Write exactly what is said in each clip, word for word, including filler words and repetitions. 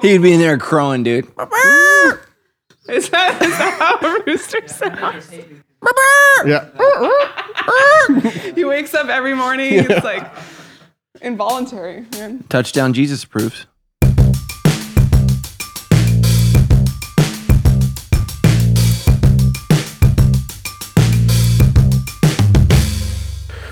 He'd be in there crowing, dude. Is that, is that how a rooster sounds? Yeah. He wakes up every morning. Yeah. It's like involuntary. Man. Touchdown Jesus approves.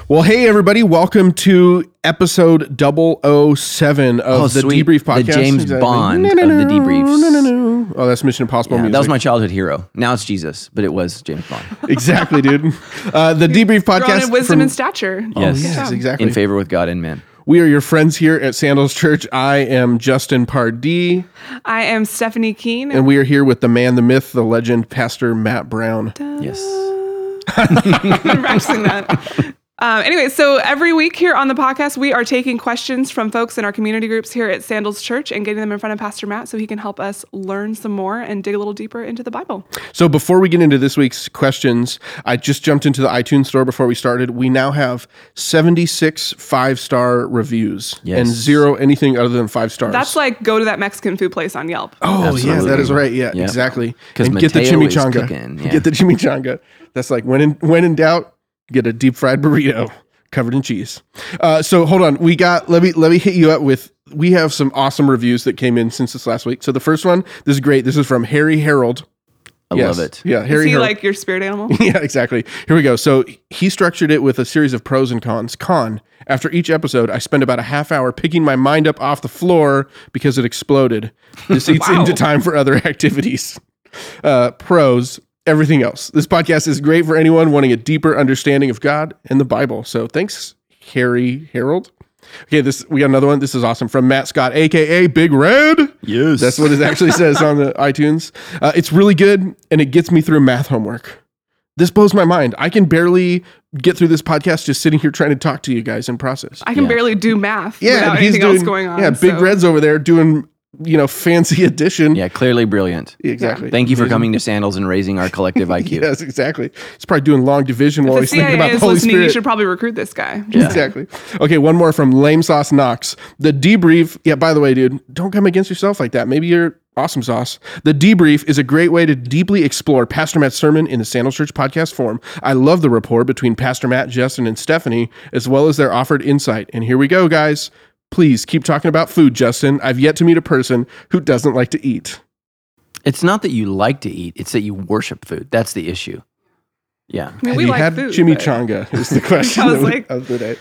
Well, hey, everybody. Welcome to episode double oh seven of oh, the sweet. Debrief Podcast. The James exactly. Bond no, no, of the Debriefs. No, no, no. Oh, that's Mission Impossible yeah, music. That was my childhood hero. Now it's Jesus, but it was James Bond. Exactly, dude. Uh, the Debrief Podcast. Wisdom from, and stature. Oh, yes. yes, exactly. In favor with God and man. We are your friends here at Sandals Church. I am Justin Pardee. I am Stephanie Keene. And we are here with the man, the myth, the legend, Pastor Matt Brown. Da. Yes. I'm practicing that. Um, anyway, so every week here on the podcast, we are taking questions from folks in our community groups here at Sandals Church and getting them in front of Pastor Matt so he can help us learn some more and dig a little deeper into the Bible. So before we get into this week's questions, I just jumped into the iTunes store before we started. We now have seventy-six five-star reviews yes. and zero anything other than five stars. That's like go to that Mexican food place on Yelp. Oh, Absolutely. yeah, that is right. Yeah, yep. exactly. And Mateo get the chimichanga. Cooking, yeah. Get the chimichanga. That's like when in, when in doubt. Get a deep fried burrito covered in cheese. Uh, so hold on, we got. Let me let me hit you up with. We have some awesome reviews that came in since this last week. So the first one, this is great. This is from Harry Harold. I yes. love it. Yeah, Harry. Is he Harold. Like your spirit animal? Yeah, exactly. Here we go. So he structured it with a series of pros and cons. Con: after each episode, I spend about a half hour picking my mind up off the floor because it exploded. This eats wow. into time for other activities. Uh, pros. Everything else. This podcast is great for anyone wanting a deeper understanding of God and the Bible. So thanks, Harry Harold. Okay, this we got another one. This is awesome from Matt Scott, aka Big Red. Yes, that's what it actually says on the iTunes. Uh, it's really good, and it gets me through math homework. This blows my mind. I can barely get through this podcast just sitting here trying to talk to you guys and process. I can yeah. barely do math. Yeah, without anything doing, else going on. Yeah, Big so. Red's over there doing. You know, fancy edition. Yeah, clearly brilliant. Exactly. Thank you for coming to Sandals and raising our collective I Q. Yes, exactly. He's probably doing long division if while he's thinking about the Holy Spirit. You should probably recruit this guy. Yeah. Exactly. Okay, one more from Lame Sauce Knox. The Debrief. Yeah, by the way, dude, don't come against yourself like that. Maybe you're awesome sauce. The Debrief is a great way to deeply explore Pastor Matt's sermon in the Sandals Church podcast form. I love the rapport between Pastor Matt, Justin, and Stephanie, as well as their offered insight. And here we go, guys. Please keep talking about food, Justin. I've yet to meet a person who doesn't like to eat. It's not that you like to eat. It's that you worship food. That's the issue. Yeah. I mean, we like had food, chimichanga but... is the question I was that we, like... of the day.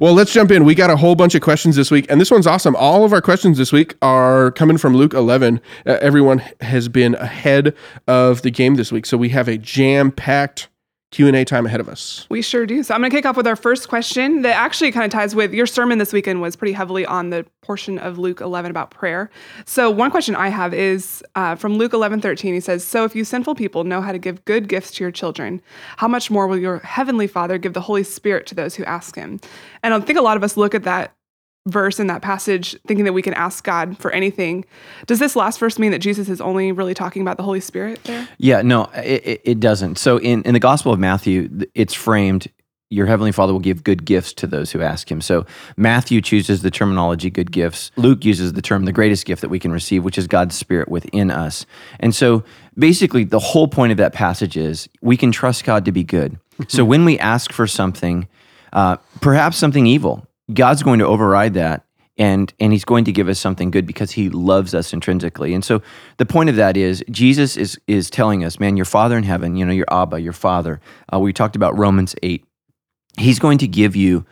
Well, let's jump in. We got a whole bunch of questions this week, and this one's awesome. All of our questions this week are coming from Luke eleven. Uh, everyone has been ahead of the game this week, so we have a jam-packed Q and A time ahead of us. We sure do. So I'm going to kick off with our first question that actually kind of ties with your sermon this weekend was pretty heavily on the portion of Luke eleven about prayer. So one question I have is uh, from Luke eleven thirteen. He says, so if you sinful people know how to give good gifts to your children, how much more will your heavenly Father give the Holy Spirit to those who ask him? And I think a lot of us look at that verse in that passage thinking that we can ask God for anything. Does this last verse mean that Jesus is only really talking about the Holy Spirit there? Yeah, no, it, it doesn't. So in, in the Gospel of Matthew, it's framed, your heavenly Father will give good gifts to those who ask him. So Matthew chooses the terminology good gifts. Luke uses the term the greatest gift that we can receive, which is God's Spirit within us. And so basically the whole point of that passage is we can trust God to be good. So when we ask for something, uh, perhaps something evil, God's going to override that, and and he's going to give us something good because he loves us intrinsically. And so the point of that is Jesus is is telling us, man, your Father in heaven, you know, your Abba, your Father. Uh, we talked about Romans eight. He's going to give you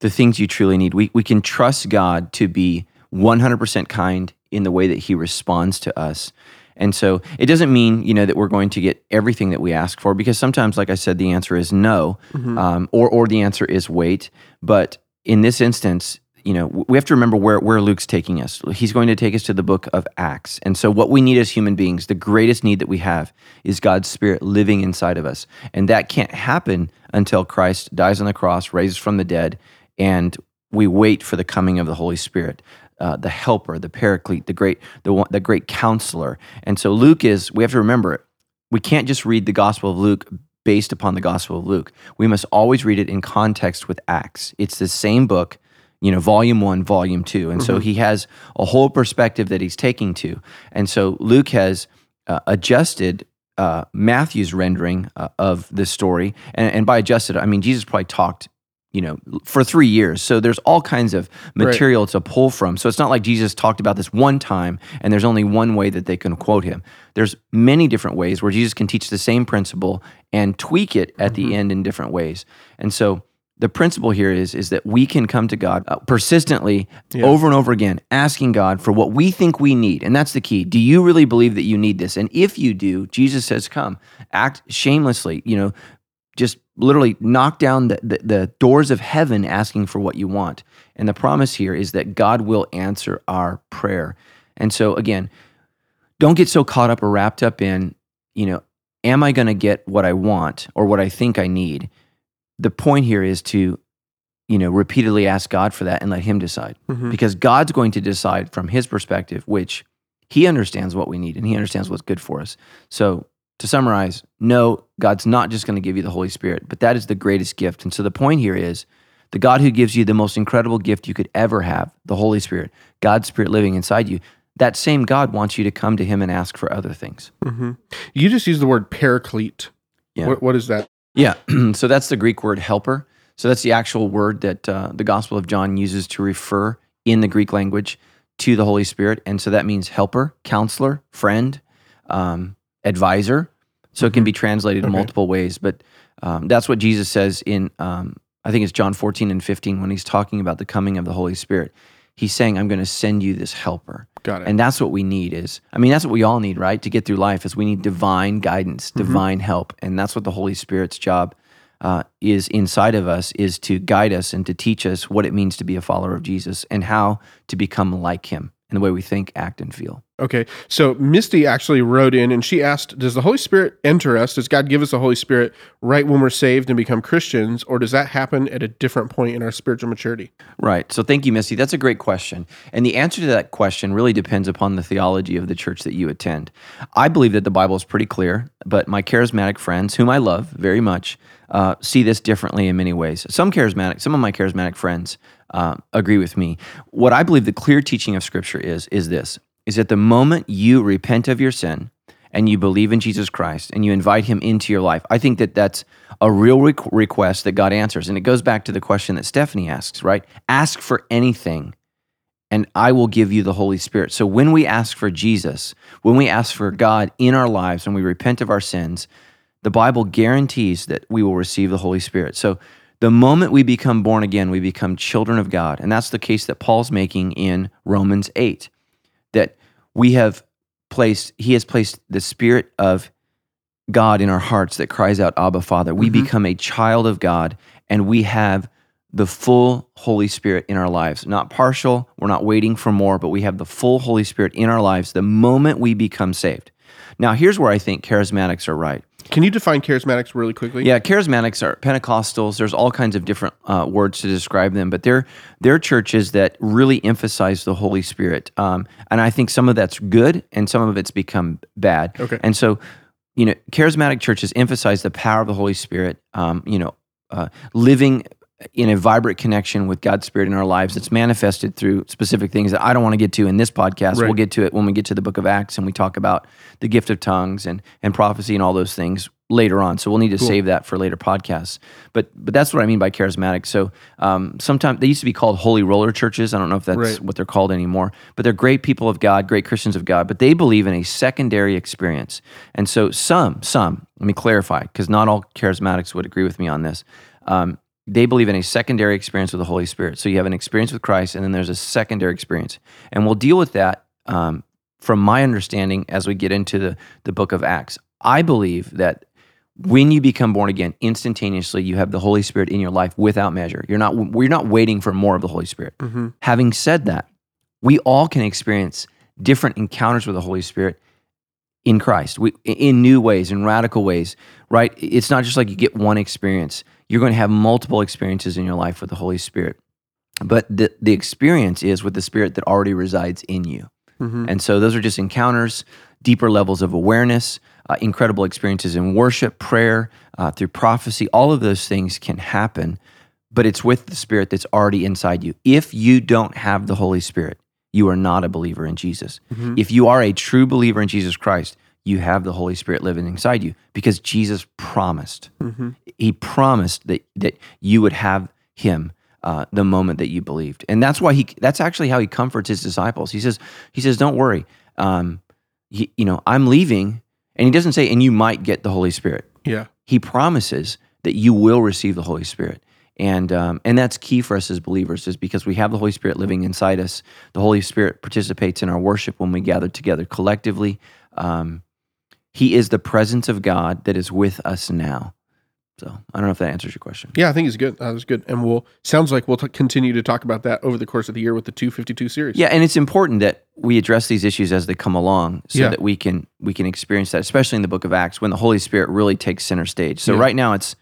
the things you truly need. We we can trust God to be one hundred percent kind in the way that he responds to us. And so it doesn't mean, you know, that we're going to get everything that we ask for because sometimes, like I said, the answer is no, mm-hmm. um, or or the answer is wait, but in this instance, you know, we have to remember where, where Luke's taking us. He's going to take us to the book of Acts. And so what we need as human beings, the greatest need that we have is God's Spirit living inside of us. And that can't happen until Christ dies on the cross, raises from the dead, and we wait for the coming of the Holy Spirit, uh, the helper, the paraclete, the great, the, the great counselor. And so Luke is, we have to remember, we can't just read the Gospel of Luke based upon the Gospel of Luke. We must always read it in context with Acts. It's the same book. you know, volume one, volume two. And mm-hmm. so he has a whole perspective that he's taking to. And so Luke has uh, adjusted uh, Matthew's rendering uh, of this story. And, and by adjusted, I mean, Jesus probably talked, you know, for three years. So there's all kinds of material right. to pull from. So it's not like Jesus talked about this one time and there's only one way that they can quote him. There's many different ways where Jesus can teach the same principle and tweak it at mm-hmm. the end in different ways. And so the principle here is, is that we can come to God persistently yeah. over and over again, asking God for what we think we need. And that's the key. Do you really believe that you need this? And if you do, Jesus says, come, act shamelessly, you know, just literally knock down the, the, the doors of heaven asking for what you want. And the promise here is that God will answer our prayer. And so again, don't get so caught up or wrapped up in, you know, am I gonna get what I want or what I think I need? The point here is to, you know, repeatedly ask God for that and let him decide. Mm-hmm. Because God's going to decide from his perspective, which he understands what we need and he understands what's good for us. So to summarize, no, God's not just going to give you the Holy Spirit, but that is the greatest gift. And so the point here is the God who gives you the most incredible gift you could ever have, the Holy Spirit, God's Spirit living inside you, that same God wants you to come to him and ask for other things. Mm-hmm. You just used the word paraclete. Yeah. What, what is that? Yeah, so that's the Greek word helper. So that's the actual word that uh, the Gospel of John uses to refer in the Greek language to the Holy Spirit. And so that means helper, counselor, friend, um, advisor. So it can be translated okay. in multiple ways, but um, that's what Jesus says in, um, I think it's John fourteen and fifteen, when he's talking about the coming of the Holy Spirit. He's saying, I'm going to send you this helper. Got it. And that's what we need is, I mean, that's what we all need, right? To get through life is we need divine guidance, mm-hmm. divine help. And that's what the Holy Spirit's job uh, is inside of us, is to guide us and to teach us what it means to be a follower of Jesus and how to become like him in the way we think, act, and feel. Okay, so Misty actually wrote in and she asked, does the Holy Spirit enter us? Does God give us the Holy Spirit right when we're saved and become Christians, or does that happen at a different point in our spiritual maturity? Right, so thank you, Misty. That's a great question. And the answer to that question really depends upon the theology of the church that you attend. I believe that the Bible is pretty clear, but my charismatic friends, whom I love very much, uh, see this differently in many ways. Some charismatic, some of my charismatic friends uh, agree with me. What I believe the clear teaching of Scripture is, is this. Is that the moment you repent of your sin and you believe in Jesus Christ and you invite him into your life, I think that that's a real re- request that God answers. And it goes back to the question that Stephanie asks, right? Ask for anything and I will give you the Holy Spirit. So when we ask for Jesus, when we ask for God in our lives, when we repent of our sins, the Bible guarantees that we will receive the Holy Spirit. So the moment we become born again, we become children of God. And that's the case that Paul's making in Romans eight. That we have placed, he has placed the Spirit of God in our hearts that cries out, Abba, Father. We mm-hmm. become a child of God, and we have the full Holy Spirit in our lives. Not partial, we're not waiting for more, but we have the full Holy Spirit in our lives the moment we become saved. Now, here's where I think charismatics are right. Can you define charismatics really quickly? Yeah, charismatics are Pentecostals. There's all kinds of different uh, words to describe them, but they're, they're churches that really emphasize the Holy Spirit. Um, and I think some of that's good and some of it's become bad. Okay. And so, you know, charismatic churches emphasize the power of the Holy Spirit, um, you know, uh, living in a vibrant connection with God's Spirit in our lives that's manifested through specific things that I don't want to get to in this podcast. Right. We'll get to it when we get to the book of Acts and we talk about the gift of tongues and, and prophecy and all those things later on. So we'll need to cool. save that for later podcasts. But but that's what I mean by charismatic. So um, sometimes, they used to be called holy roller churches. I don't know if that's right. what they're called anymore. But they're great people of God, great Christians of God, but they believe in a secondary experience. And so some, some, let me clarify, because not all charismatics would agree with me on this, um, they believe in a secondary experience with the Holy Spirit. So you have an experience with Christ, and then there's a secondary experience. And we'll deal with that um, from my understanding as we get into the, the book of Acts. I believe that when you become born again, instantaneously you have the Holy Spirit in your life without measure. You're not, we're not waiting for more of the Holy Spirit. Mm-hmm. Having said that, we all can experience different encounters with the Holy Spirit in Christ, we, in new ways, in radical ways, right? It's not just like you get one experience. You're going to have multiple experiences in your life with the Holy Spirit. But the, the experience is with the Spirit that already resides in you. Mm-hmm. And so those are just encounters, deeper levels of awareness, uh, incredible experiences in worship, prayer, uh, through prophecy. All of those things can happen but it's with the Spirit that's already inside you. If you don't have the Holy Spirit, you are not a believer in Jesus. Mm-hmm. If you are a true believer in Jesus Christ, you have the Holy Spirit living inside you because Jesus promised. Mm-hmm. He promised that that you would have him uh, the moment that you believed. And that's why he, that's actually how he comforts his disciples. He says, he says, don't worry. Um, he, you know, I'm leaving. And he doesn't say, and you might get the Holy Spirit. Yeah. He promises that you will receive the Holy Spirit. And um, and that's key for us as believers, is because we have the Holy Spirit living inside us. The Holy Spirit participates in our worship when we gather together collectively. Um, he is the presence of God that is with us now. So I don't know if that answers your question. Yeah, I think it's good. That was good. And we'll sounds like we'll t- continue to talk about that over the course of the year with the two fifty-two series. Yeah, and it's important that we address these issues as they come along so yeah. that we can we can experience that, especially in the book of Acts when the Holy Spirit really takes center stage. So yeah. right now it's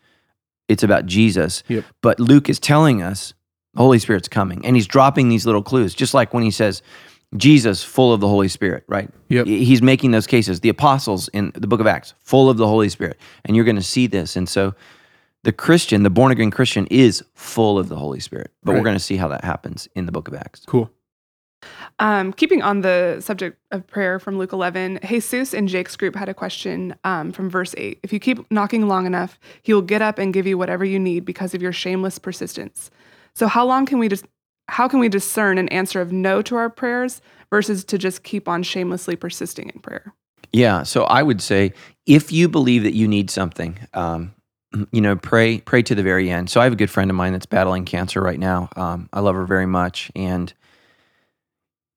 It's about Jesus, yep. but Luke is telling us the Holy Spirit's coming, and he's dropping these little clues, just like when he says, Jesus, full of the Holy Spirit, right? Yep. He's making those cases. The apostles in the book of Acts, full of the Holy Spirit, and you're going to see this. And so the Christian, the born-again Christian, is full of the Holy Spirit, but right. we're going to see how that happens in the book of Acts. Cool. Um, keeping on the subject of prayer from Luke eleven, Jesus and Jake's group had a question um, from verse eight. If you keep knocking long enough, he will get up and give you whatever you need because of your shameless persistence. So how long can we dis- how can we discern an answer of no to our prayers versus to just keep on shamelessly persisting in prayer? Yeah, so I would say if you believe that you need something, um, you know, pray pray to the very end. So I have a good friend of mine that's battling cancer right now. Um, I love her very much, and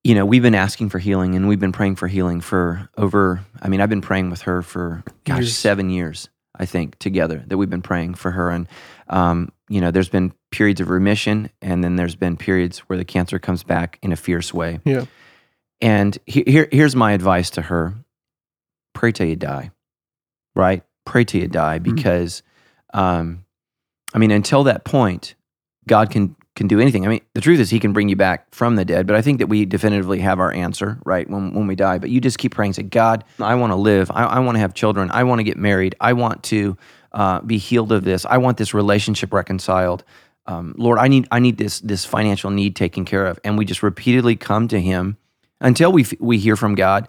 you know, we've been asking for healing, and we've been praying for healing for over, I mean, I've been praying with her for, gosh, years. seven years, I think, together, that we've been praying for her. And, um, you know, there's been periods of remission, and then there's been periods where the cancer comes back in a fierce way. Yeah. And he, here, here's my advice to her. Pray till you die, right? Pray till you die, because, mm-hmm. um, I mean, until that point, God can... can do anything. I mean, the truth is he can bring you back from the dead, but I think that we definitively have our answer, right, when when we die. But you just keep praying, say, God, I want to live. I, I want to have children. I want to get married. I want to uh, be healed of this. I want this relationship reconciled. Um, Lord, I need I need this this financial need taken care of. And we just repeatedly come to him until we we hear from God,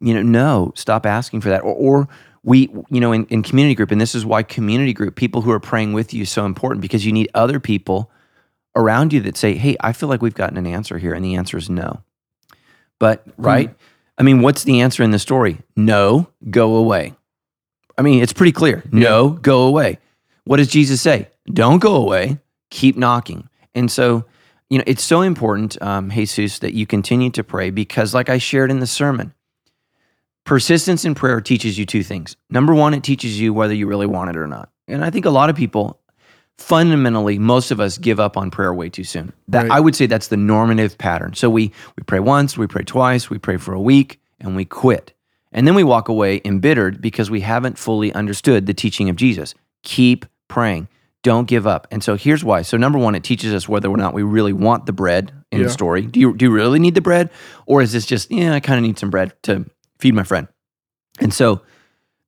you know, no, stop asking for that. Or, or we, you know, in, in community group, and this is why community group, people who are praying with you is so important, because you need other people around you that say, hey, I feel like we've gotten an answer here, and the answer is no. But, right? Mm-hmm. I mean, what's the answer in the story? No, go away. I mean, it's pretty clear. Yeah. No, go away. What does Jesus say? Don't go away. Keep knocking. And so, you know, it's so important, um, Jesus, that you continue to pray, because like I shared in the sermon, persistence in prayer teaches you two things. Number one, it teaches you whether you really want it or not. And I think a lot of people... fundamentally, most of us give up on prayer way too soon. That right. I would say that's the normative pattern. So we we pray once, we pray twice, we pray for a week, and we quit. And then we walk away embittered because we haven't fully understood the teaching of Jesus. Keep praying. Don't give up. And so here's why. So number one, it teaches us whether or not we really want the bread in yeah. the story. Do you, do you really need the bread? Or is this just, yeah, I kind of need some bread to feed my friend? And so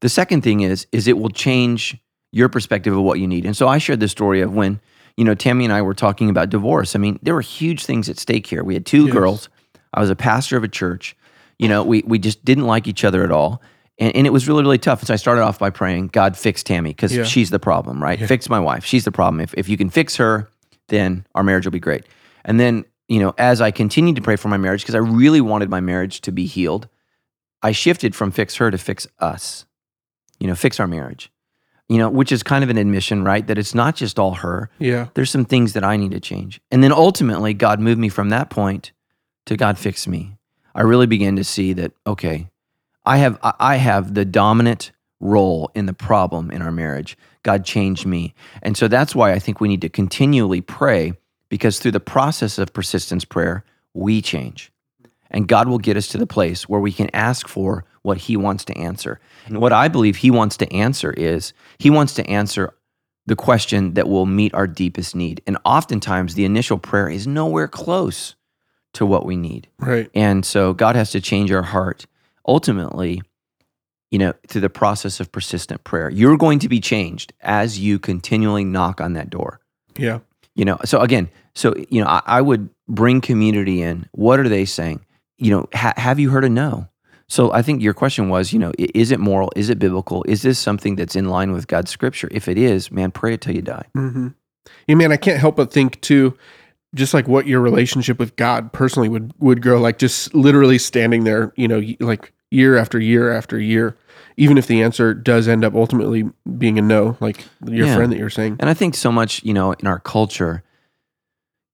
the second thing is, is it will change your perspective of what you need. And so I shared the story of when, you know, Tammy and I were talking about divorce. I mean, there were huge things at stake here. We had two yes. girls. I was a pastor of a church. You know, we we just didn't like each other at all. And, and it was really, really tough. And so I started off by praying, God, fix Tammy, because yeah. she's the problem, right? Yeah. Fix my wife. She's the problem. If if you can fix her, then our marriage will be great. And then, you know, as I continued to pray for my marriage, because I really wanted my marriage to be healed, I shifted from fix her to fix us, you know, fix our marriage. You know, which is kind of an admission, right? That it's not just all her. Yeah. There's some things that I need to change. And then ultimately, God moved me from that point to God fix me. I really began to see that, okay, I have I have the dominant role in the problem in our marriage. God changed me. And so that's why I think we need to continually pray, because through the process of persistence prayer, we change. And God will get us to the place where we can ask for what he wants to answer. And what I believe he wants to answer is, he wants to answer the question that will meet our deepest need. And oftentimes the initial prayer is nowhere close to what we need. Right. And so God has to change our heart ultimately, you know, through the process of persistent prayer. You're going to be changed as you continually knock on that door. Yeah. You know, so again, so, you know, I, I would bring community in. What are they saying? You know, ha- have you heard a no? So I think your question was, you know, is it moral? Is it biblical? Is this something that's in line with God's scripture? If it is, man, pray it till you die. Mm-hmm. Yeah, man, I can't help but think too, just like what your relationship with God personally would, would grow, like just literally standing there, you know, like year after year after year, even if the answer does end up ultimately being a no, like your yeah. friend that you're saying. And I think so much, you know, in our culture,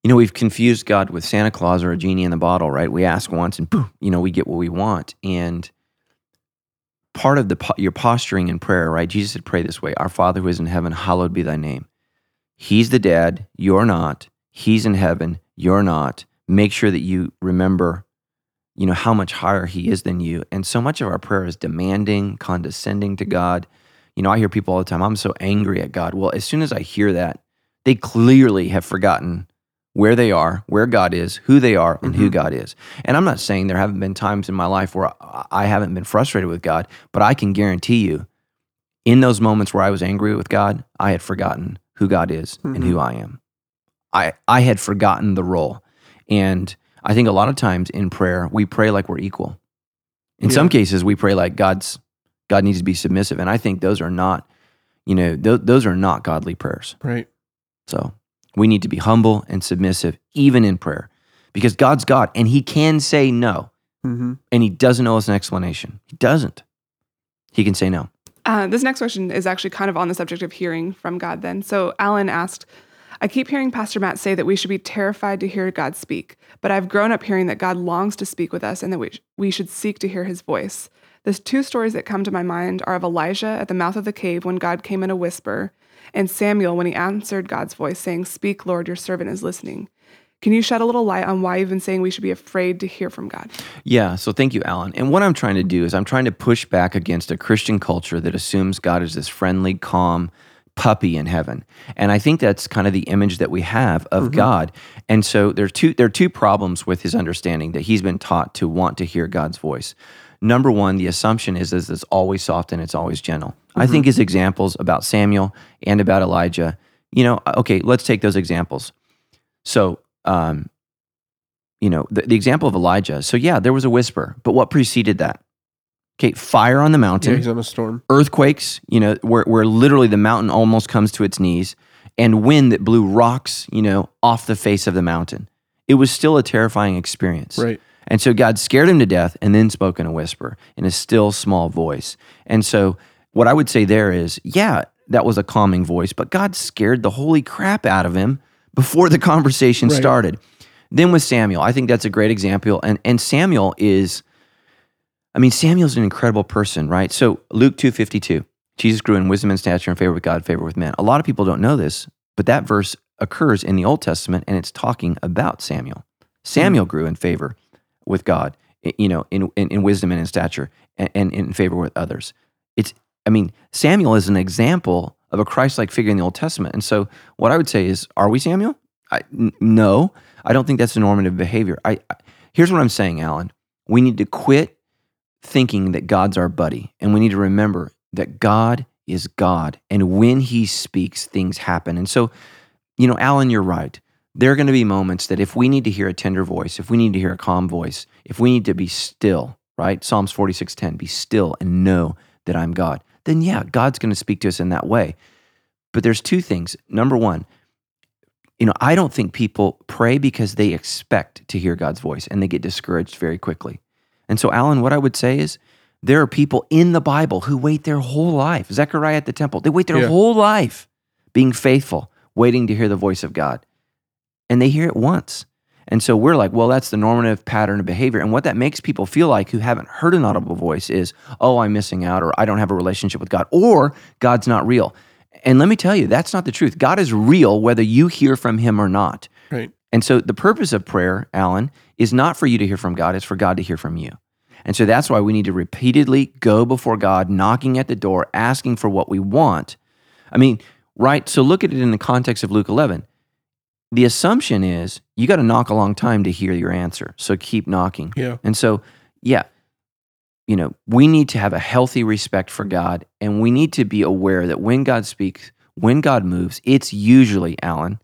you know, we've confused God with Santa Claus or a genie in the bottle, right? We ask once and boom, you know, we get what we want. And part of the your posturing in prayer, right? Jesus had prayed this way, our Father who is in heaven, hallowed be thy name. He's the dad, you're not. He's in heaven, you're not. Make sure that you remember, you know, how much higher he is than you. And so much of our prayer is demanding, condescending to God. You know, I hear people all the time, I'm so angry at God. Well, as soon as I hear that, they clearly have forgotten where they are, where God is, who they are, and mm-hmm. who God is. And I'm not saying there haven't been times in my life where I haven't been frustrated with God, but I can guarantee you, in those moments where I was angry with God, I had forgotten who God is mm-hmm. and who I am. I, I had forgotten the role. And I think a lot of times in prayer, we pray like we're equal. In yeah. some cases, we pray like God's God needs to be submissive. And I think those are not, you know, th- those are not godly prayers. Right. So we need to be humble and submissive, even in prayer, because God's God, and he can say no, mm-hmm. and he doesn't owe us an explanation. He doesn't. He can say no. Uh, this next question is actually kind of on the subject of hearing from God then. So Alan asked, I keep hearing Pastor Matt say that we should be terrified to hear God speak, but I've grown up hearing that God longs to speak with us and that we, sh- we should seek to hear his voice. The two stories that come to my mind are of Elijah at the mouth of the cave when God came in a whisper, and Samuel when he answered God's voice saying, "Speak, Lord, your servant is listening." Can you shed a little light on why you've been saying we should be afraid to hear from God? Yeah, so thank you, Alan. And what I'm trying to do is I'm trying to push back against a Christian culture that assumes God is this friendly, calm puppy in heaven. And I think that's kind of the image that we have of mm-hmm. God. And so there are two there are two problems with his understanding that he's been taught to want to hear God's voice. Number one, the assumption is that it's always soft and it's always gentle. Mm-hmm. I think his examples about Samuel and about Elijah, you know, okay, let's take those examples. So, um, you know, the, the example of Elijah. So yeah, there was a whisper, but what preceded that? Okay, fire on the mountain. Yeah, he's on a storm. Earthquakes, you know, where where literally the mountain almost comes to its knees, and wind that blew rocks, you know, off the face of the mountain. It was still a terrifying experience. Right. And so God scared him to death and then spoke in a whisper, in a still small voice. And so what I would say there is, yeah, that was a calming voice, but God scared the holy crap out of him before the conversation right. started. Then with Samuel, I think that's a great example. And and Samuel is... I mean, Samuel's an incredible person, right? So Luke two fifty-two, Jesus grew in wisdom and stature and favor with God, favor with men. A lot of people don't know this, but that verse occurs in the Old Testament, and it's talking about Samuel. Samuel mm. grew in favor with God, you know, in, in, in wisdom and in stature, and, and in favor with others. It's, I mean, Samuel is an example of a Christ-like figure in the Old Testament. And so what I would say is, are we Samuel? I, n- no, I don't think that's a normative behavior. I, I here's what I'm saying, Alan. We need to quit thinking that God's our buddy. And we need to remember that God is God. And when he speaks, things happen. And so, you know, Alan, you're right. There are going to be moments that if we need to hear a tender voice, if we need to hear a calm voice, if we need to be still, right? Psalms forty-six ten, be still and know that I'm God. Then yeah, God's going to speak to us in that way. But there's two things. Number one, you know, I don't think people pray because they expect to hear God's voice and they get discouraged very quickly. And so, Alan, what I would say is there are people in the Bible who wait their whole life. Zechariah at the temple, they wait their yeah. whole life being faithful, waiting to hear the voice of God. And they hear it once. And so we're like, well, that's the normative pattern of behavior. And what that makes people feel like who haven't heard an audible voice is, oh, I'm missing out, or I don't have a relationship with God, or God's not real. And let me tell you, that's not the truth. God is real whether you hear from him or not. Right. And so the purpose of prayer, Alan, is not for you to hear from God, it's for God to hear from you. And so that's why we need to repeatedly go before God, knocking at the door, asking for what we want. I mean, right? So look at it in the context of Luke eleven. The assumption is you got to knock a long time to hear your answer. So keep knocking. Yeah. And so, yeah, you know, we need to have a healthy respect for God, and we need to be aware that when God speaks, when God moves, it's usually, Alan,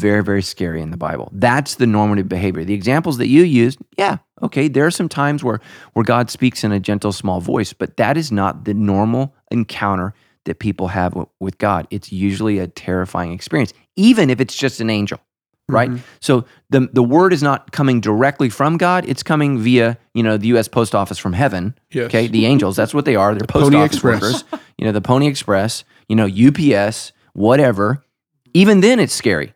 very, very scary in the Bible. That's the normative behavior. The examples that you used, yeah, okay, there are some times where, where God speaks in a gentle, small voice, but that is not the normal encounter that people have w- with God. It's usually a terrifying experience, even if it's just an angel, right? Mm-hmm. So the the word is not coming directly from God. It's coming via, you know, the U S Post Office from heaven, yes. Okay? The angels, that's what they are. They're the post Pony office Express. Workers. You know, the Pony Express, you know, U P S, whatever. Even then, it's scary.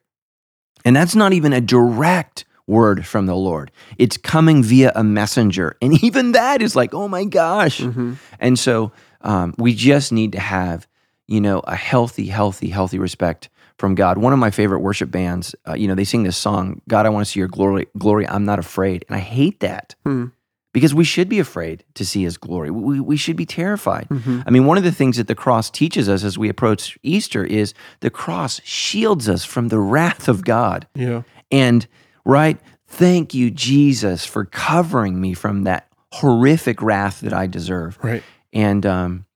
And that's not even a direct word from the Lord. It's coming via a messenger. And even that is like, oh my gosh. Mm-hmm. And so um, we just need to have, you know, a healthy, healthy, healthy respect from God. One of my favorite worship bands, uh, you know, they sing this song, God, I want to see your glory, glory, I'm not afraid. And I hate that mm-hmm. because we should be afraid to see his glory. We, we should be terrified. Mm-hmm. I mean, one of the things that the cross teaches us as we approach Easter is the cross shields us from the wrath of God. Yeah. And right? Thank you, Jesus, for covering me from that horrific wrath that I deserve. Right. And, um,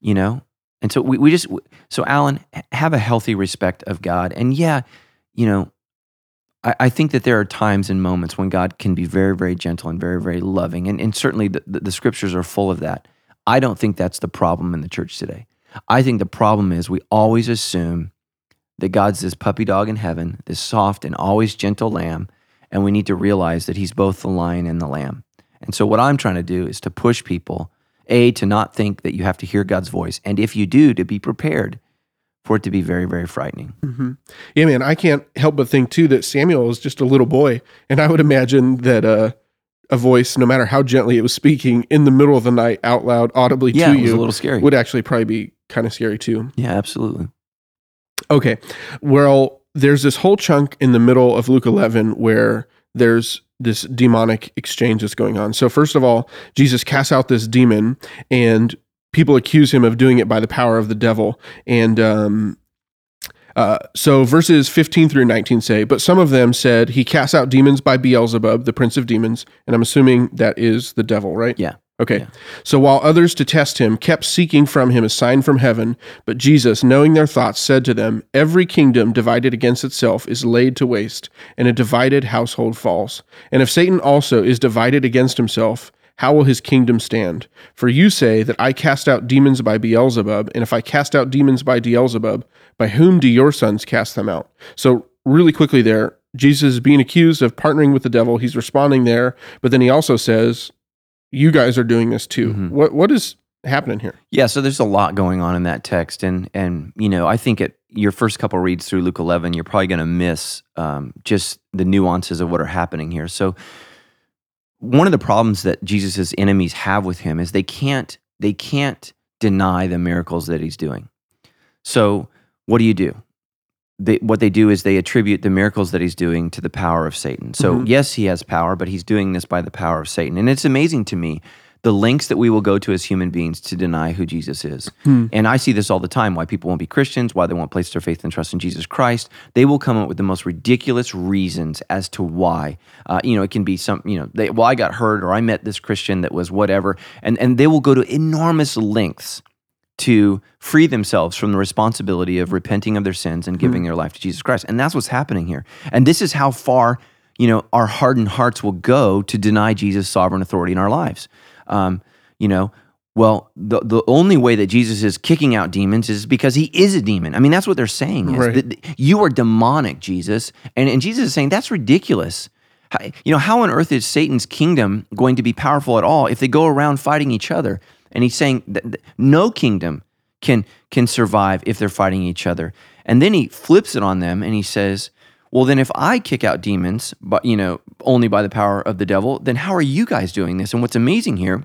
you know, and so we, we just, so Alan, have a healthy respect of God. And yeah, you know, I, I think that there are times and moments when God can be very, very gentle and very, very loving. And, and certainly the, the, the scriptures are full of that. I don't think that's the problem in the church today. I think the problem is we always assume that God's this puppy dog in heaven, this soft and always gentle lamb, and we need to realize that he's both the lion and the lamb. And so what I'm trying to do is to push people, A, to not think that you have to hear God's voice, and if you do, to be prepared for it to be very, very frightening. Mm-hmm. Yeah, man, I can't help but think, too, that Samuel is just a little boy, and I would imagine that uh, a voice, no matter how gently it was speaking, in the middle of the night, out loud, audibly yeah, to you, it was a little scary. Would actually probably be kind of scary, too. Yeah, absolutely. Okay, well, there's this whole chunk in the middle of Luke eleven where there's this demonic exchange that's going on. So first of all, Jesus casts out this demon, and people accuse him of doing it by the power of the devil. And um, uh, so verses fifteen through nineteen say, but some of them said, he casts out demons by Beelzebub, the prince of demons, and I'm assuming that is the devil, right? Yeah. Okay, yeah. So while others to test him kept seeking from him a sign from heaven, but Jesus, knowing their thoughts, said to them, every kingdom divided against itself is laid to waste, and a divided household falls. And if Satan also is divided against himself, how will his kingdom stand? For you say that I cast out demons by Beelzebub, and if I cast out demons by Beelzebub, by whom do your sons cast them out? So really quickly there, Jesus is being accused of partnering with the devil. He's responding there, but then he also says, you guys are doing this too. Mm-hmm. What what is happening here? Yeah, so there's a lot going on in that text, and and you know I think at your first couple reads through Luke eleven, you're probably going to miss um, just the nuances of what are happening here. So one of the problems that Jesus' enemies have with him is they can't they can't deny the miracles that he's doing. So what do you do? They, what they do is they attribute the miracles that he's doing to the power of Satan. So mm-hmm. yes, he has power, but he's doing this by the power of Satan. And it's amazing to me, the lengths that we will go to as human beings to deny who Jesus is. Mm. And I see this all the time, why people won't be Christians, why they won't place their faith and trust in Jesus Christ. They will come up with the most ridiculous reasons as to why. Uh, you know, it can be some, you know, they, well, I got hurt or I met this Christian that was whatever. And, and they will go to enormous lengths to free themselves from the responsibility of repenting of their sins and giving mm. their life to Jesus Christ. And that's what's happening here. And this is how far, you know, our hardened hearts will go to deny Jesus' sovereign authority in our lives. Um, you know, well, the the only way that Jesus is kicking out demons is because he is a demon. I mean, that's what they're saying. Is right. that, that you are demonic, Jesus. And, and Jesus is saying, that's ridiculous. You know, how on earth is Satan's kingdom going to be powerful at all if they go around fighting each other? And he's saying that no kingdom can can survive if they're fighting each other. And then he flips it on them and he says, well, then if I kick out demons, but you know, only by the power of the devil, then how are you guys doing this? And what's amazing here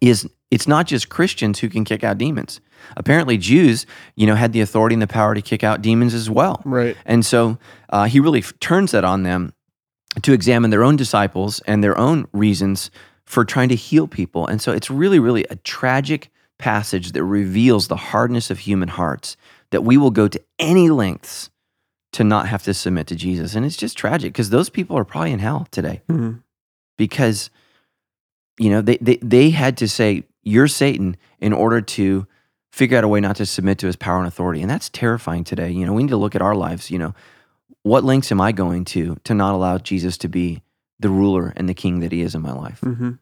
is it's not just Christians who can kick out demons. Apparently Jews, you know, had the authority and the power to kick out demons as well. Right. And so uh, he really f- turns that on them to examine their own disciples and their own reasons for trying to heal people. And so it's really, really a tragic passage that reveals the hardness of human hearts, that we will go to any lengths to not have to submit to Jesus. And it's just tragic because those people are probably in hell today mm-hmm. because, you know, they, they they had to say, you're Satan in order to figure out a way not to submit to his power and authority. And that's terrifying today. You know, we need to look at our lives, you know, what lengths am I going to to not allow Jesus to be the ruler and the king that he is in my life? Mm-hmm.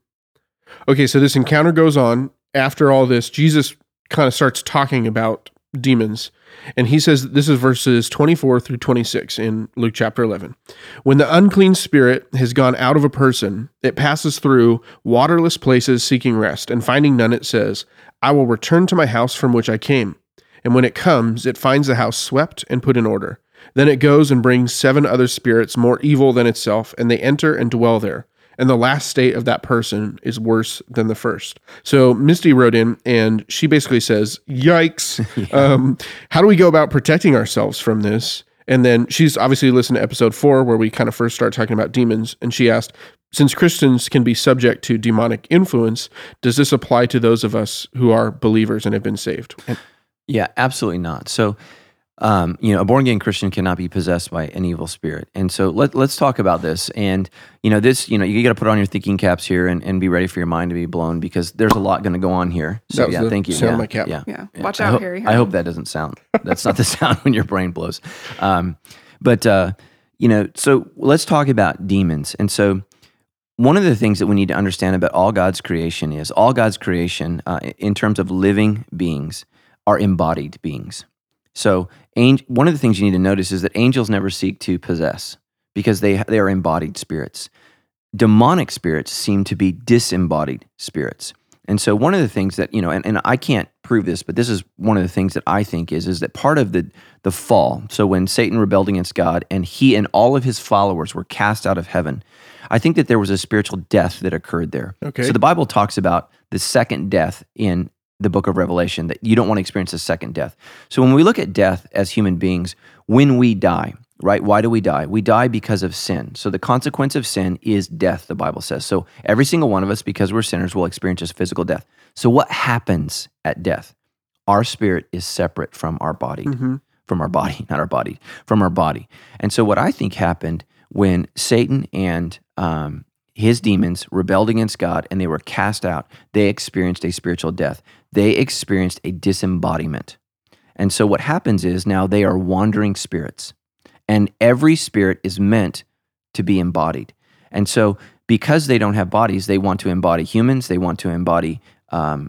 Okay, so this encounter goes on. After all this, Jesus kind of starts talking about demons. And he says, this is verses twenty-four through twenty-six in Luke chapter eleven. When the unclean spirit has gone out of a person, it passes through waterless places seeking rest, and finding none, it says, I will return to my house from which I came. And when it comes, it finds the house swept and put in order. Then it goes and brings seven other spirits more evil than itself, and they enter and dwell there. And the last state of that person is worse than the first. So Misty wrote in, and she basically says, yikes, yeah. um, how do we go about protecting ourselves from this? And then she's obviously listened to episode four, where we kind of first start talking about demons. And she asked, since Christians can be subject to demonic influence, does this apply to those of us who are believers and have been saved? And- yeah, absolutely not. So, Um, you know, a born-again Christian cannot be possessed by an evil spirit. And so let, let's talk about this. And, you know, this, you know, you got to put on your thinking caps here and, and be ready for your mind to be blown, because there's a lot going to go on here. So yeah, thank you. Yeah, yeah, yeah, yeah. Watch out, I ho- Harry Harold. I hope that doesn't sound, that's not the sound when your brain blows. Um, but, uh, you know, so let's talk about demons. And so one of the things that we need to understand about all God's creation is all God's creation, uh, in terms of living beings, are embodied beings. So one of the things you need to notice is that angels never seek to possess, because they they are embodied spirits. Demonic spirits seem to be disembodied spirits. And so one of the things that, you know, and, and I can't prove this, but this is one of the things that I think is, is that part of the the fall, so when Satan rebelled against God and he and all of his followers were cast out of heaven, I think that there was a spiritual death that occurred there. Okay. So the Bible talks about the second death in the book of Revelation, that you don't want to experience a second death. So when we look at death as human beings, when we die, right, why do we die? We die because of sin. So the consequence of sin is death, the Bible says. So every single one of us, because we're sinners, will experience a physical death. So what happens at death? Our spirit is separate from our body, mm-hmm. from our body, not our body, from our body. And so what I think happened when Satan and um, his demons rebelled against God and they were cast out, they experienced a spiritual death. They experienced a disembodiment. And so what happens is now they are wandering spirits, and every spirit is meant to be embodied. And so because they don't have bodies, they want to embody humans, they want to embody um,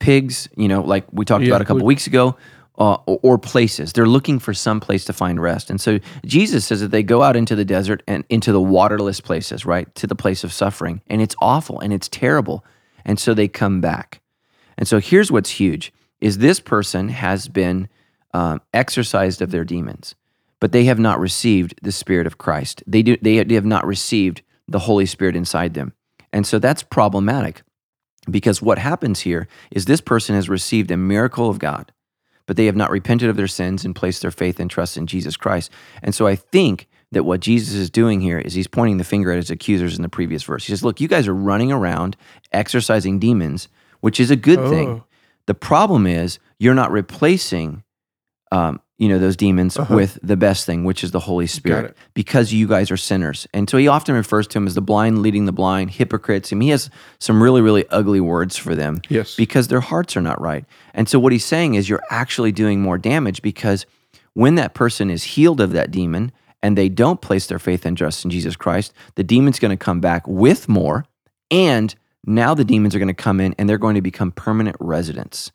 pigs, you know, like we talked yeah, about a couple we- weeks ago, Uh, or, or places. They're looking for some place to find rest. And so Jesus says that they go out into the desert and into the waterless places, right, to the place of suffering. And it's awful and it's terrible. And so they come back. And so here's what's huge, is this person has been um, exorcised of their demons, but they have not received the Spirit of Christ. They do. They have not received the Holy Spirit inside them. And so that's problematic, because what happens here is this person has received a miracle of God, but they have not repented of their sins and placed their faith and trust in Jesus Christ. And so I think that what Jesus is doing here is he's pointing the finger at his accusers in the previous verse. He says, look, you guys are running around exorcising demons, which is a good oh. thing. The problem is you're not replacing um, you know, those demons uh-huh. with the best thing, which is the Holy Spirit, because you guys are sinners. And so he often refers to him as the blind leading the blind, hypocrites. I mean, he has some really, really ugly words for them yes. because their hearts are not right. And so what he's saying is you're actually doing more damage, because when that person is healed of that demon and they don't place their faith and trust in Jesus Christ, the demon's going to come back with more, and now the demons are going to come in and they're going to become permanent residents.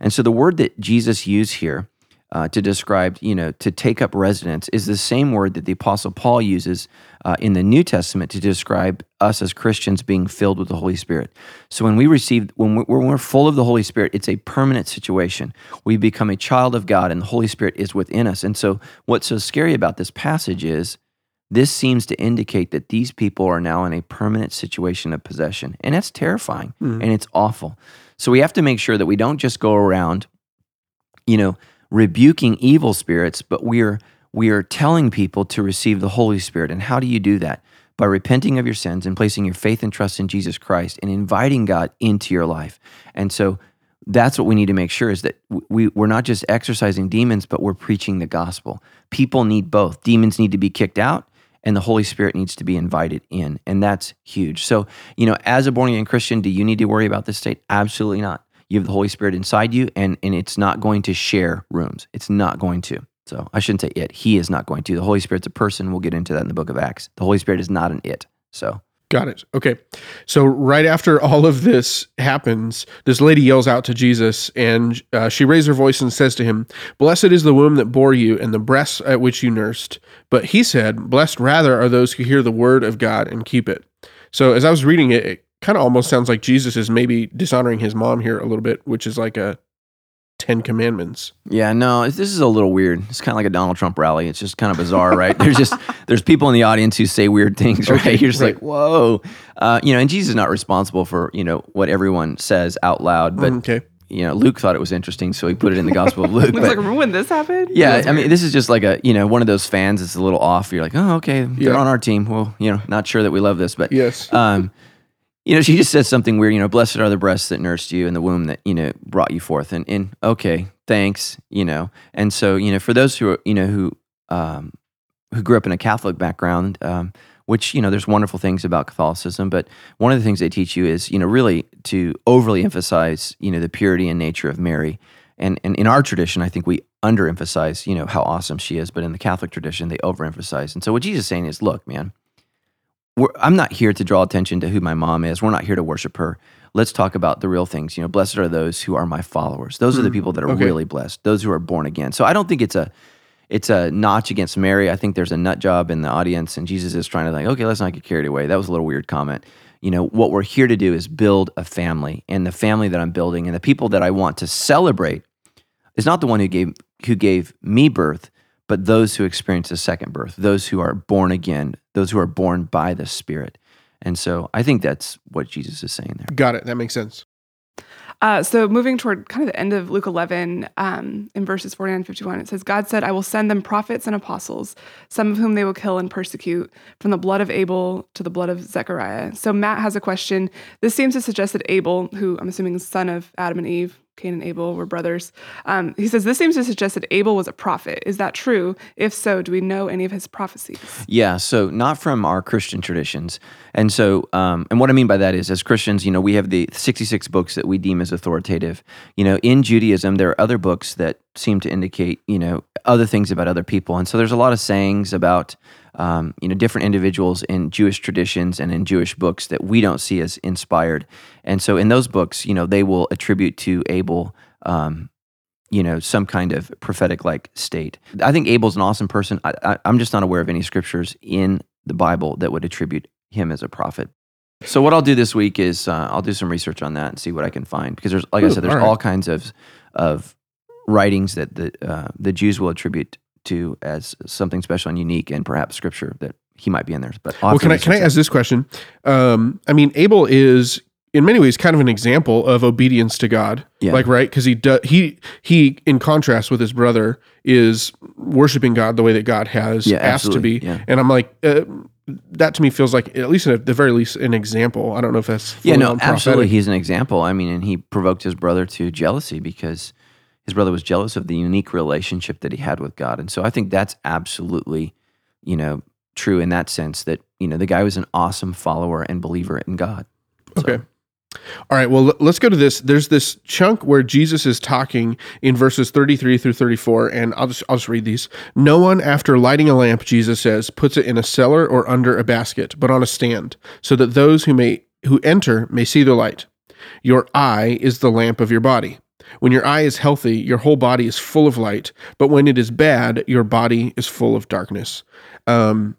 And so the word that Jesus used here Uh, to describe, you know, to take up residence, is the same word that the Apostle Paul uses uh, in the New Testament to describe us as Christians being filled with the Holy Spirit. So when we receive, when we're, when we're full of the Holy Spirit, it's a permanent situation. We become a child of God, and the Holy Spirit is within us. And so what's so scary about this passage is this seems to indicate that these people are now in a permanent situation of possession, and that's terrifying, mm. and it's awful. So we have to make sure that we don't just go around, you know, rebuking evil spirits, but we're we are telling people to receive the Holy Spirit. And how do you do that? By repenting of your sins and placing your faith and trust in Jesus Christ and inviting God into your life. And so that's what we need to make sure, is that we, we're not just exorcising demons, but we're preaching the gospel. People need both. Demons need to be kicked out, and the Holy Spirit needs to be invited in. And that's huge. So, you know, as a born-again Christian, do you need to worry about this state? Absolutely not. You have the Holy Spirit inside you, and, and it's not going to share rooms. It's not going to. So I shouldn't say it. He is not going to. The Holy Spirit's a person. We'll get into that in the book of Acts. The Holy Spirit is not an it. So got it. Okay. So right after all of this happens, this lady yells out to Jesus, and uh, she raised her voice and says to him, "Blessed is the womb that bore you and the breasts at which you nursed." But he said, "Blessed rather are those who hear the word of God and keep it." So as I was reading it, it kind of almost sounds like Jesus is maybe dishonoring his mom here a little bit, which is like a Ten Commandments. Yeah, no, this is a little weird. It's kind of like a Donald Trump rally. It's just kind of bizarre, right? There's just there's people in the audience who say weird things, right? Okay, You're just right. like, whoa, uh, you know. And Jesus is not responsible for you know what everyone says out loud, but okay. you know, Luke thought it was interesting, so he put it in the Gospel of Luke. It's like, remember when this happened? Yeah, yeah I mean, this is just like a you know one of those fans that's a little off. You're like, oh, okay, they're yeah. on our team. Well, you know, not sure that we love this, but yes. Um, You know, she just says something weird, you know, blessed are the breasts that nursed you and the womb that, you know, brought you forth. And, and okay, thanks, you know. And so, you know, for those who, are, you know, who um, who grew up in a Catholic background, um, which, you know, there's wonderful things about Catholicism, but one of the things they teach you is, you know, really to overly emphasize, you know, the purity and nature of Mary. And, and in our tradition, I think we underemphasize, you know, how awesome she is. But in the Catholic tradition, they overemphasize. And so what Jesus is saying is, look, man, We're, I'm not here to draw attention to who my mom is. We're not here to worship her. Let's talk about the real things. You know, blessed are those who are my followers. Those are the people that are okay. really blessed. Those who are born again. So I don't think it's a it's a notch against Mary. I think there's a nut job in the audience, and Jesus is trying to like, okay, let's not get carried away. That was a little weird comment. You know, what we're here to do is build a family, and the family that I'm building and the people that I want to celebrate is not the one who gave who gave me birth, but those who experience the second birth, those who are born again, those who are born by the Spirit. And so I think that's what Jesus is saying there. Got it. That makes sense. Uh, so moving toward kind of the end of Luke eleven, um, in verses forty-nine and fifty-one, it says, God said, I will send them prophets and apostles, some of whom they will kill and persecute, from the blood of Abel to the blood of Zechariah. So Matt has a question. This seems to suggest that Abel, who I'm assuming is son of Adam and Eve, Cain and Abel were brothers. Um, he says, this seems to suggest that Abel was a prophet. Is that true? If so, do we know any of his prophecies? Yeah, so not from our Christian traditions. And so, um, and what I mean by that is, as Christians, you know, we have the sixty-six books that we deem as authoritative. You know, in Judaism, there are other books that seem to indicate, you know, other things about other people. And so there's a lot of sayings about, um, you know, different individuals in Jewish traditions and in Jewish books that we don't see as inspired. And so in those books, you know, they will attribute to Abel, um, you know, some kind of prophetic-like state. I think Abel's an awesome person. I, I, I'm just not aware of any scriptures in the Bible that would attribute him as a prophet. So what I'll do this week is uh, I'll do some research on that and see what I can find, because there's, like Ooh, I said, there's all, right. all kinds of of writings that the uh, the Jews will attribute to as something special and unique, and perhaps scripture that he might be in there. But well, can I can I ask this question? Um, I mean, Abel is in many ways kind of an example of obedience to God, yeah. like right because he do, he he in contrast with his brother is worshiping God the way that God has yeah, asked to be. Yeah. And I'm like. Uh, That to me feels like, at least at the very least, an example. I don't know if that's yeah, no, absolutely. He's an example. I mean, and he provoked his brother to jealousy because his brother was jealous of the unique relationship that he had with God, and so I think that's absolutely, you know, true in that sense that you know the guy was an awesome follower and believer in God. So. Okay. All right, well, let's go to this. There's this chunk where Jesus is talking in verses thirty-three through thirty-four, and I'll just, I'll just read these. No one, after lighting a lamp, Jesus says, puts it in a cellar or under a basket, but on a stand, so that those who may who enter may see the light. Your eye is the lamp of your body. When your eye is healthy, your whole body is full of light, but when it is bad, your body is full of darkness. Um,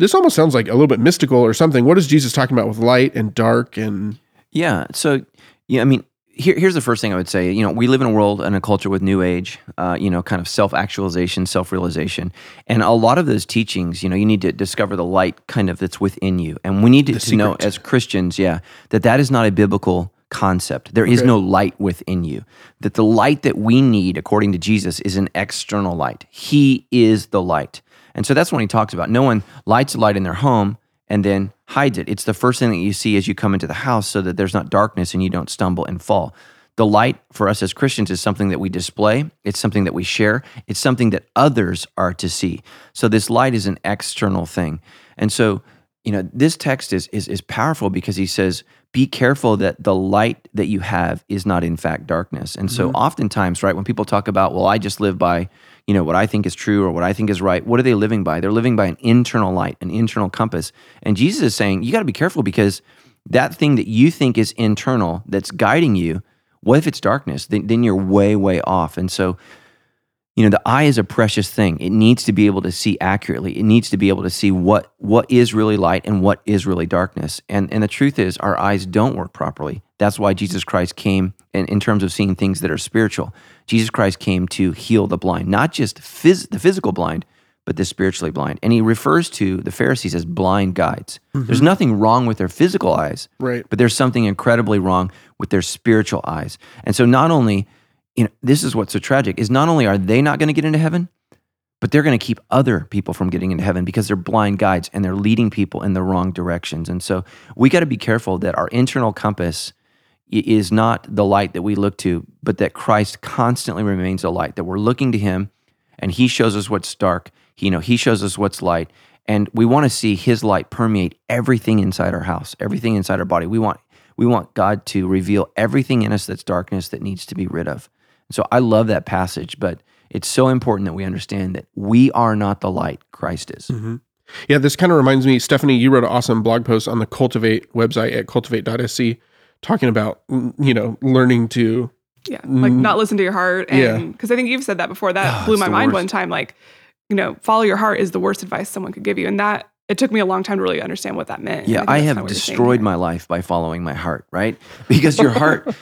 this almost sounds like a little bit mystical or something. What is Jesus talking about with light and dark and... Yeah, so yeah, I mean, here, here's the first thing I would say. You know, we live in a world and a culture with New Age, uh, you know, kind of self-actualization, self-realization, and a lot of those teachings. You know, you need to discover the light kind of that's within you, and we need to, to know as Christians, yeah, that that is not a biblical concept. There okay. is no light within you. That the light that we need, according to Jesus, is an external light. He is the light, and so that's what he talks about. No one lights a light in their home and then hides it. It's the first thing that you see as you come into the house so that there's not darkness and you don't stumble and fall. The light for us as Christians is something that we display. It's something that we share. It's something that others are to see. So this light is an external thing. And so you know, this text is is is powerful because he says, be careful that the light that you have is not in fact darkness. And so mm-hmm. oftentimes, right, when people talk about, well, I just live by, you know, what I think is true or what I think is right, what are they living by? They're living by an internal light, an internal compass. And Jesus is saying, you got to be careful because that thing that you think is internal that's guiding you, what if it's darkness? Then, then you're way, way off. And so, you know, the eye is a precious thing. It needs to be able to see accurately. It needs to be able to see what what is really light and what is really darkness. And and the truth is, our eyes don't work properly. That's why Jesus Christ came, and in terms of seeing things that are spiritual, Jesus Christ came to heal the blind, not just phys- the physical blind, but the spiritually blind. And he refers to the Pharisees as blind guides. Mm-hmm. There's nothing wrong with their physical eyes, right? But there's something incredibly wrong with their spiritual eyes. And so not only, you know, this is what's so tragic, is not only are they not going to get into heaven, but they're going to keep other people from getting into heaven because they're blind guides and they're leading people in the wrong directions. And so we got to be careful that our internal compass is not the light that we look to, but that Christ constantly remains the light, that we're looking to him and he shows us what's dark. He, you know, he shows us what's light. And we want to see his light permeate everything inside our house, everything inside our body. We want, we want God to reveal everything in us that's darkness that needs to be rid of. So I love that passage, but it's so important that we understand that we are not the light, Christ is. Mm-hmm. Yeah, this kind of reminds me, Stephanie, you wrote an awesome blog post on the Cultivate website at cultivate dot s c talking about, you know, learning to... Yeah, like not listen to your heart. And because yeah. I think you've said that before. That oh, blew my mind worst. one time. Like, you know, follow your heart is the worst advice someone could give you. And that, it took me a long time to really understand what that meant. Yeah, I, I have destroyed my life by following my heart, right? Because your heart...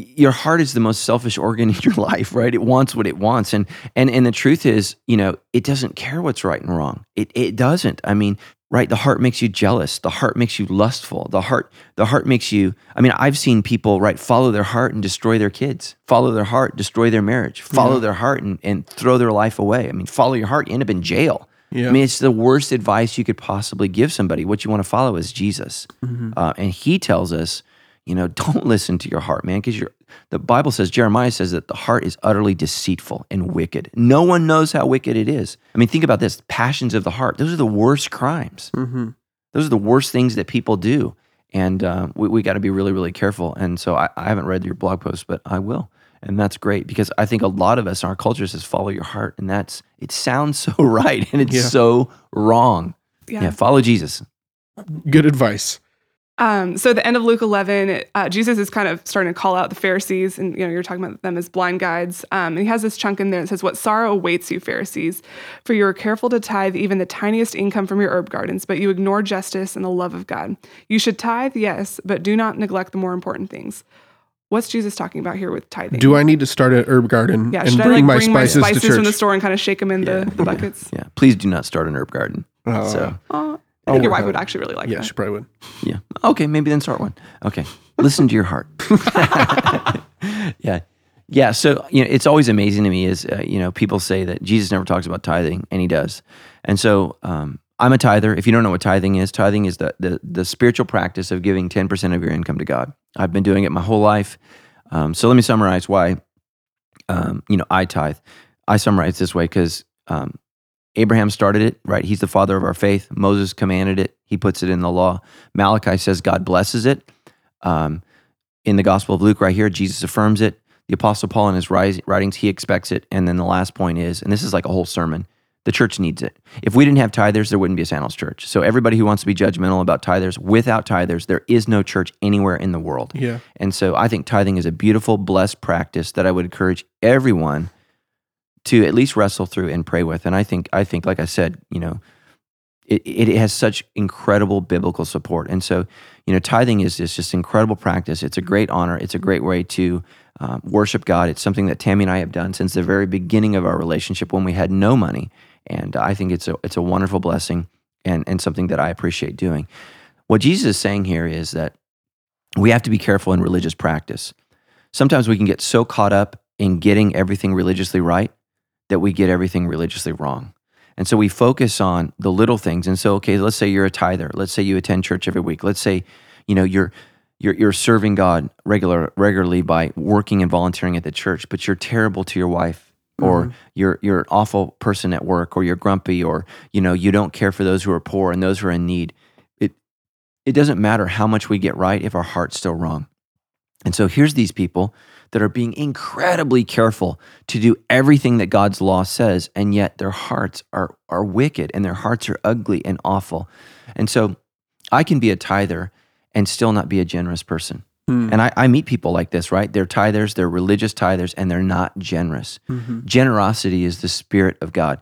Your heart is the most selfish organ in your life, right? It wants what it wants. And and and the truth is, you know, it doesn't care what's right and wrong. It it doesn't. I mean, right, the heart makes you jealous. The heart makes you lustful. The heart the heart makes you, I mean, I've seen people, right, follow their heart and destroy their kids. Follow their heart, destroy their marriage. Follow yeah. their heart and, and throw their life away. I mean, follow your heart, you end up in jail. Yeah. I mean, it's the worst advice you could possibly give somebody. What you want to follow is Jesus. Mm-hmm. Uh, and he tells us, you know, don't listen to your heart, man, because the Bible says, Jeremiah says that the heart is utterly deceitful and wicked. No one knows how wicked it is. I mean, think about this, passions of the heart. Those are the worst crimes. Mm-hmm. Those are the worst things that people do. And uh, we, we got to be really, really careful. And so I, I haven't read your blog post, but I will. And that's great because I think a lot of us in our culture says follow your heart. And that's, it sounds so right and it's yeah. so wrong. Yeah. yeah, follow Jesus. Good advice. Um, so at the end of Luke eleven, uh, Jesus is kind of starting to call out the Pharisees, and you know, you're talking about them as blind guides. Um, and he has this chunk in there that says, "What sorrow awaits you, Pharisees, for you are careful to tithe even the tiniest income from your herb gardens, but you ignore justice and the love of God. You should tithe, yes, but do not neglect the more important things." What's Jesus talking about here with tithing? Do I need to start an herb garden yeah, and bring, I, like, my, bring spices my spices to church? From the store and kind of shake them in yeah. the, the buckets? Yeah. yeah, please do not start an herb garden. Uh, so. Uh, I think your wife would actually really like yeah, that. Yeah, she probably would. Yeah. Okay, maybe then start one. Okay. Listen to your heart. yeah. Yeah, so you know, it's always amazing to me is, uh, you know, people say that Jesus never talks about tithing, and he does. And so um, I'm a tither. If you don't know what tithing is, tithing is the, the, the spiritual practice of giving ten percent of your income to God. I've been doing it my whole life. Um, so let me summarize why, um, you know, I tithe. I summarize this way because... Um, Abraham started it, right? He's the father of our faith. Moses commanded it. He puts it in the law. Malachi says God blesses it. Um, in the Gospel of Luke right here, Jesus affirms it. The Apostle Paul in his writings, he expects it. And then the last point is, and this is like a whole sermon, the church needs it. If we didn't have tithers, there wouldn't be a Sandals Church. So everybody who wants to be judgmental about tithers, without tithers, there is no church anywhere in the world. Yeah. And so I think tithing is a beautiful, blessed practice that I would encourage everyone to at least wrestle through and pray with. And I think, I think, like I said, you know, it, it has such incredible biblical support. And so, you know, tithing is this just incredible practice. It's a great honor. It's a great way to um, worship God. It's something that Tammy and I have done since the very beginning of our relationship when we had no money. And I think it's a, it's a wonderful blessing and, and something that I appreciate doing. What Jesus is saying here is that we have to be careful in religious practice. Sometimes we can get so caught up in getting everything religiously right that we get everything religiously wrong. And so we focus on the little things. And so, okay, let's say you're a tither. Let's say you attend church every week. Let's say, you know, you're you're you're serving God regular regularly by working and volunteering at the church, but you're terrible to your wife, or mm-hmm. you're you're an awful person at work, or you're grumpy, or you know, you don't care for those who are poor and those who are in need. it doesn't matter how much we get right if our heart's still wrong. And so here's these people that are being incredibly careful to do everything that God's law says, and yet their hearts are are wicked and their hearts are ugly and awful. And so I can be a tither and still not be a generous person. Mm. And I, I meet people like this, right? They're tithers, they're religious tithers, and they're not generous. Mm-hmm. Generosity is the spirit of God.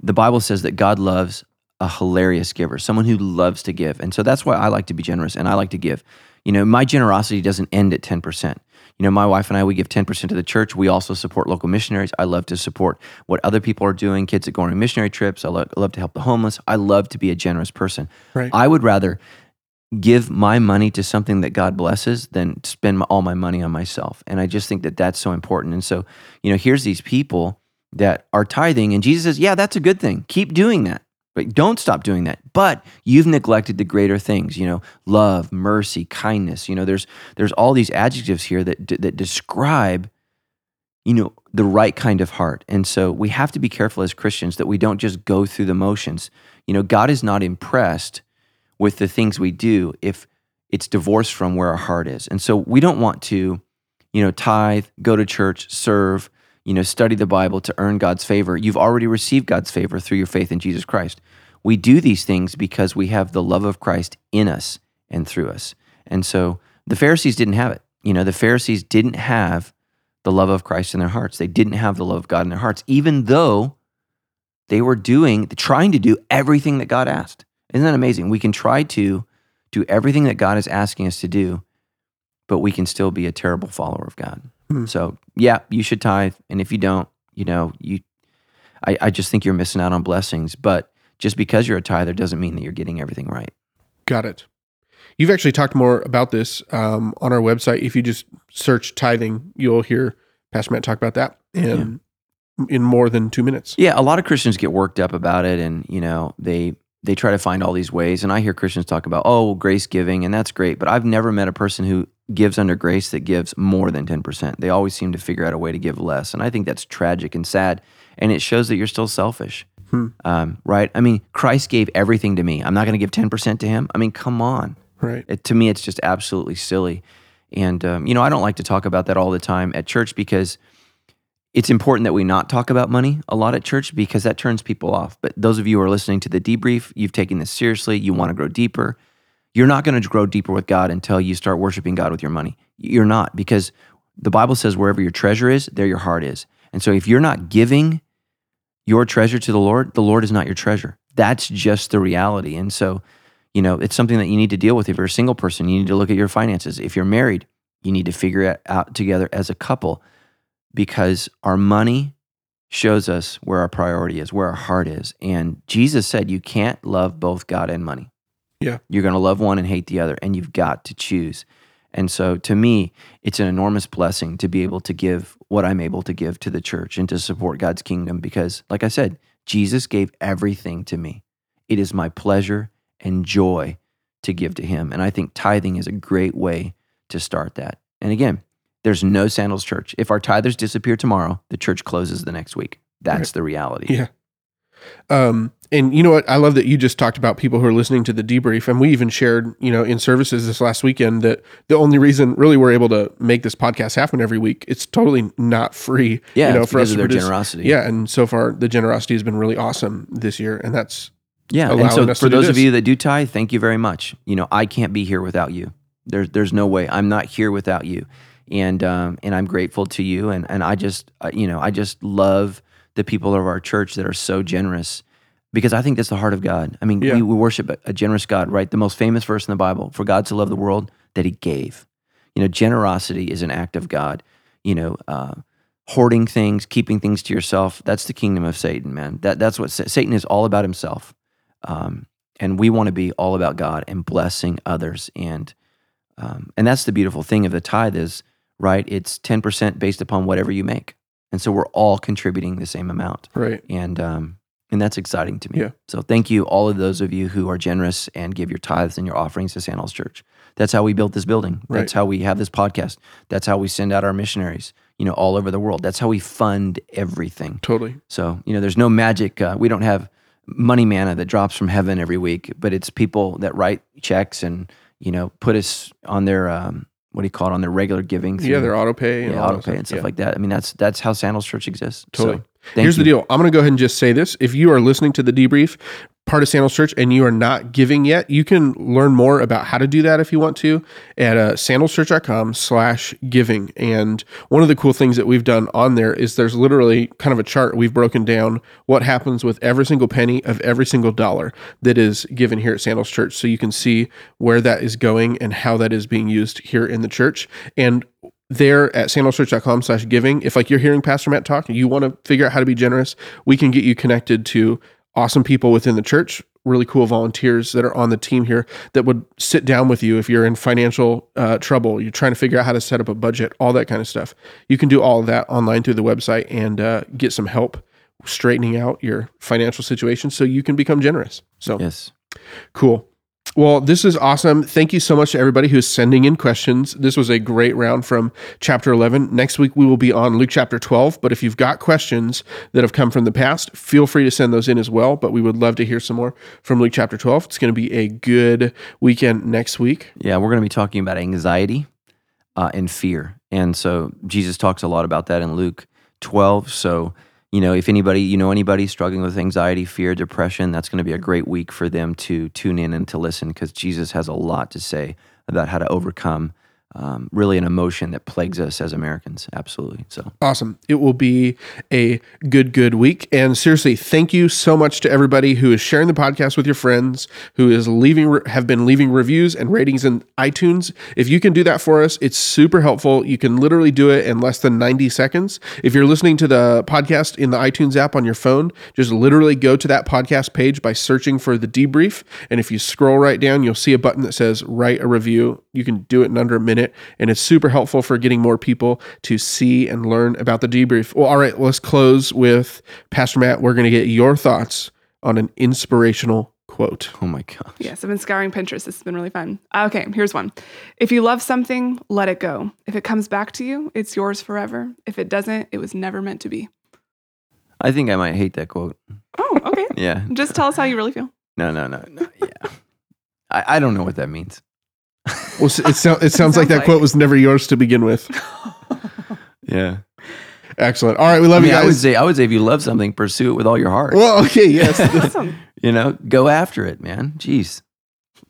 The Bible says that God loves a hilarious giver, someone who loves to give. And so that's why I like to be generous and I like to give. You know, my generosity doesn't end at ten percent. You know, my wife and I, we give ten percent to the church. We also support local missionaries. I love to support what other people are doing, kids that go on missionary trips. I love, I love to help the homeless. I love to be a generous person. Right. I would rather give my money to something that God blesses than spend my, all my money on myself. And I just think that that's so important. And so, you know, here's these people that are tithing, and Jesus says, yeah, that's a good thing. Keep doing that. But don't stop doing that. But you've neglected the greater things, you know, love, mercy, kindness. You know, there's there's all these adjectives here that that describe, you know, the right kind of heart. And so we have to be careful as Christians that we don't just go through the motions. You know, God is not impressed with the things we do if it's divorced from where our heart is. And so we don't want to, you know, tithe, go to church, serve, you know, study the Bible to earn God's favor. You've already received God's favor through your faith in Jesus Christ. We do these things because we have the love of Christ in us and through us. And so the Pharisees didn't have it. You know, the Pharisees didn't have the love of Christ in their hearts. They didn't have the love of God in their hearts, even though they were doing, trying to do everything that God asked. Isn't that amazing? We can try to do everything that God is asking us to do, but we can still be a terrible follower of God. Hmm. So yeah, you should tithe. And if you don't, you know, you, I, I just think you're missing out on blessings. But just because you're a tither doesn't mean that you're getting everything right. Got it. You've actually talked more about this um, on our website. If you just search tithing, you'll hear Pastor Matt talk about that in, yeah. in more than two minutes. Yeah, a lot of Christians get worked up about it, and you know, they they try to find all these ways. And I hear Christians talk about, oh, grace giving, and that's great. But I've never met a person who gives under grace that gives more than ten percent. They always seem to figure out a way to give less. And I think that's tragic and sad. And it shows that you're still selfish, hmm. um, right? I mean, Christ gave everything to me. I'm not going to give ten percent to him. I mean, come on. Right. It, to me, it's just absolutely silly. And, um, you know, I don't like to talk about that all the time at church because it's important that we not talk about money a lot at church because that turns people off. But those of you who are listening to The Debrief, you've taken this seriously. You want to grow deeper. You're not going to grow deeper with God until you start worshiping God with your money. You're not, because the Bible says wherever your treasure is, there your heart is. And so if you're not giving your treasure to the Lord, the Lord is not your treasure. That's just the reality. And so, you know, it's something that you need to deal with. If you're a single person, you need to look at your finances. If you're married, you need to figure it out together as a couple, because our money shows us where our priority is, where our heart is. And Jesus said, you can't love both God and money. Yeah. You're going to love one and hate the other, and you've got to choose. And so to me, it's an enormous blessing to be able to give what I'm able to give to the church and to support God's kingdom because, like I said, Jesus gave everything to me. It is my pleasure and joy to give to him. And I think tithing is a great way to start that. And again, there's no Sandals Church. If our tithers disappear tomorrow, the church closes the next week. That's right. The reality. Yeah. Um, and you know what? I love that you just talked about people who are listening to The Debrief, and we even shared, you know, in services this last weekend that the only reason really we're able to make this podcast happen every week, it's totally not free. Yeah, you know, it's for because us of their produce. Generosity. Yeah, and so far the generosity has been really awesome this year, and that's yeah. And so us for those of you that do tithe, thank you very much. You know, I can't be here without you. There's there's no way. I'm not here without you, and um, and I'm grateful to you, and and I just uh, you know I just love the people of our church that are so generous, because I think that's the heart of God. I mean, yeah. we, we worship a generous God, right? The most famous verse in the Bible, for God to love the world, that he gave. You know, generosity is an act of God. You know, uh, hoarding things, keeping things to yourself, that's the kingdom of Satan, man. That That's what, Satan is all about himself. Um, and we want to be all about God and blessing others. And um, and that's the beautiful thing of the tithe is, right? It's ten percent based upon whatever you make. And so we're all contributing the same amount. Right. And um, and that's exciting to me. Yeah. So thank you, all of those of you who are generous and give your tithes and your offerings to Sandals Church. That's how we built this building. Right. That's how we have this podcast. That's how we send out our missionaries, you know, all over the world. That's how we fund everything. Totally. So, you know, there's no magic. Uh, we don't have money manna that drops from heaven every week, but it's people that write checks and you know, put us on their, um, what do you call it, on their regular giving. Through, yeah, their auto pay. And yeah, auto pay and stuff yeah. like that. I mean, that's that's how Sandals Church exists. Totally. So, Here's you. the deal. I'm going to go ahead and just say this. If you are listening to The Debrief, part of Sandals Church, and you are not giving yet, you can learn more about how to do that if you want to at uh, sandalschurch.com slash giving. And one of the cool things that we've done on there is there's literally kind of a chart. We've broken down what happens with every single penny of every single dollar that is given here at Sandals Church. So you can see where that is going and how that is being used here in the church. And there at sandalschurch.com slash giving, if like you're hearing Pastor Matt talk and you want to figure out how to be generous, we can get you connected to awesome people within the church, really cool volunteers that are on the team here that would sit down with you if you're in financial uh, trouble, you're trying to figure out how to set up a budget, all that kind of stuff. You can do all of that online through the website and uh, get some help straightening out your financial situation so you can become generous. So, yes, cool. Well, this is awesome. Thank you so much to everybody who's sending in questions. This was a great round from chapter eleven. Next week, we will be on Luke chapter twelve. But if you've got questions that have come from the past, feel free to send those in as well. But we would love to hear some more from Luke chapter twelve. It's going to be a good weekend next week. Yeah, we're going to be talking about anxiety uh, and fear. And so Jesus talks a lot about that in Luke twelve. So, you know, if anybody, you know, anybody struggling with anxiety, fear, depression, that's going to be a great week for them to tune in and to listen, because Jesus has a lot to say about how to overcome um, really an emotion that plagues us as Americans. Absolutely. So awesome. It will be a good, good week. And seriously, thank you so much to everybody who is sharing the podcast with your friends, who is leaving, have been leaving reviews and ratings in iTunes. If you can do that for us, it's super helpful. You can literally do it in less than ninety seconds. If you're listening to the podcast in the iTunes app on your phone, just literally go to that podcast page by searching for The Debrief. And if you scroll right down, you'll see a button that says write a review. You can do it in under a minute. And it's super helpful for getting more people to see and learn about The Debrief. Well, all right, let's close with Pastor Matt. We're going to get your thoughts on an inspirational quote. Oh my gosh. Yes, I've been scouring Pinterest. This has been really fun. Okay, here's one. If you love something, let it go. If it comes back to you, it's yours forever. If it doesn't, it was never meant to be. I think I might hate that quote. Oh, okay. Yeah. Just tell us how you really feel. No, no, no, no. Yeah. I, I don't know what that means. Well, it, so, it sounds, it sounds like that like. quote was never yours to begin with. Yeah. Excellent. All right. We love I mean, you guys. I would, say, I would say if you love something, pursue it with all your heart. Well, okay. Yes. Awesome. You know, go after it, man. Jeez.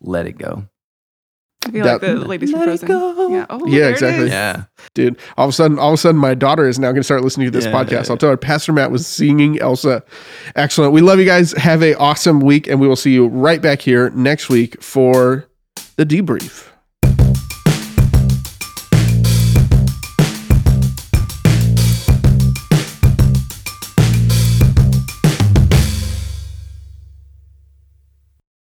Let it go. I feel that, like the ladies from Frozen. Yeah, oh, yeah exactly. Yeah. Dude, all of a sudden, all of a sudden, my daughter is now going to start listening to this yeah, podcast. Yeah, yeah. I'll tell her Pastor Matt was singing Elsa. Excellent. We love you guys. Have an awesome week, and we will see you right back here next week for The Debrief.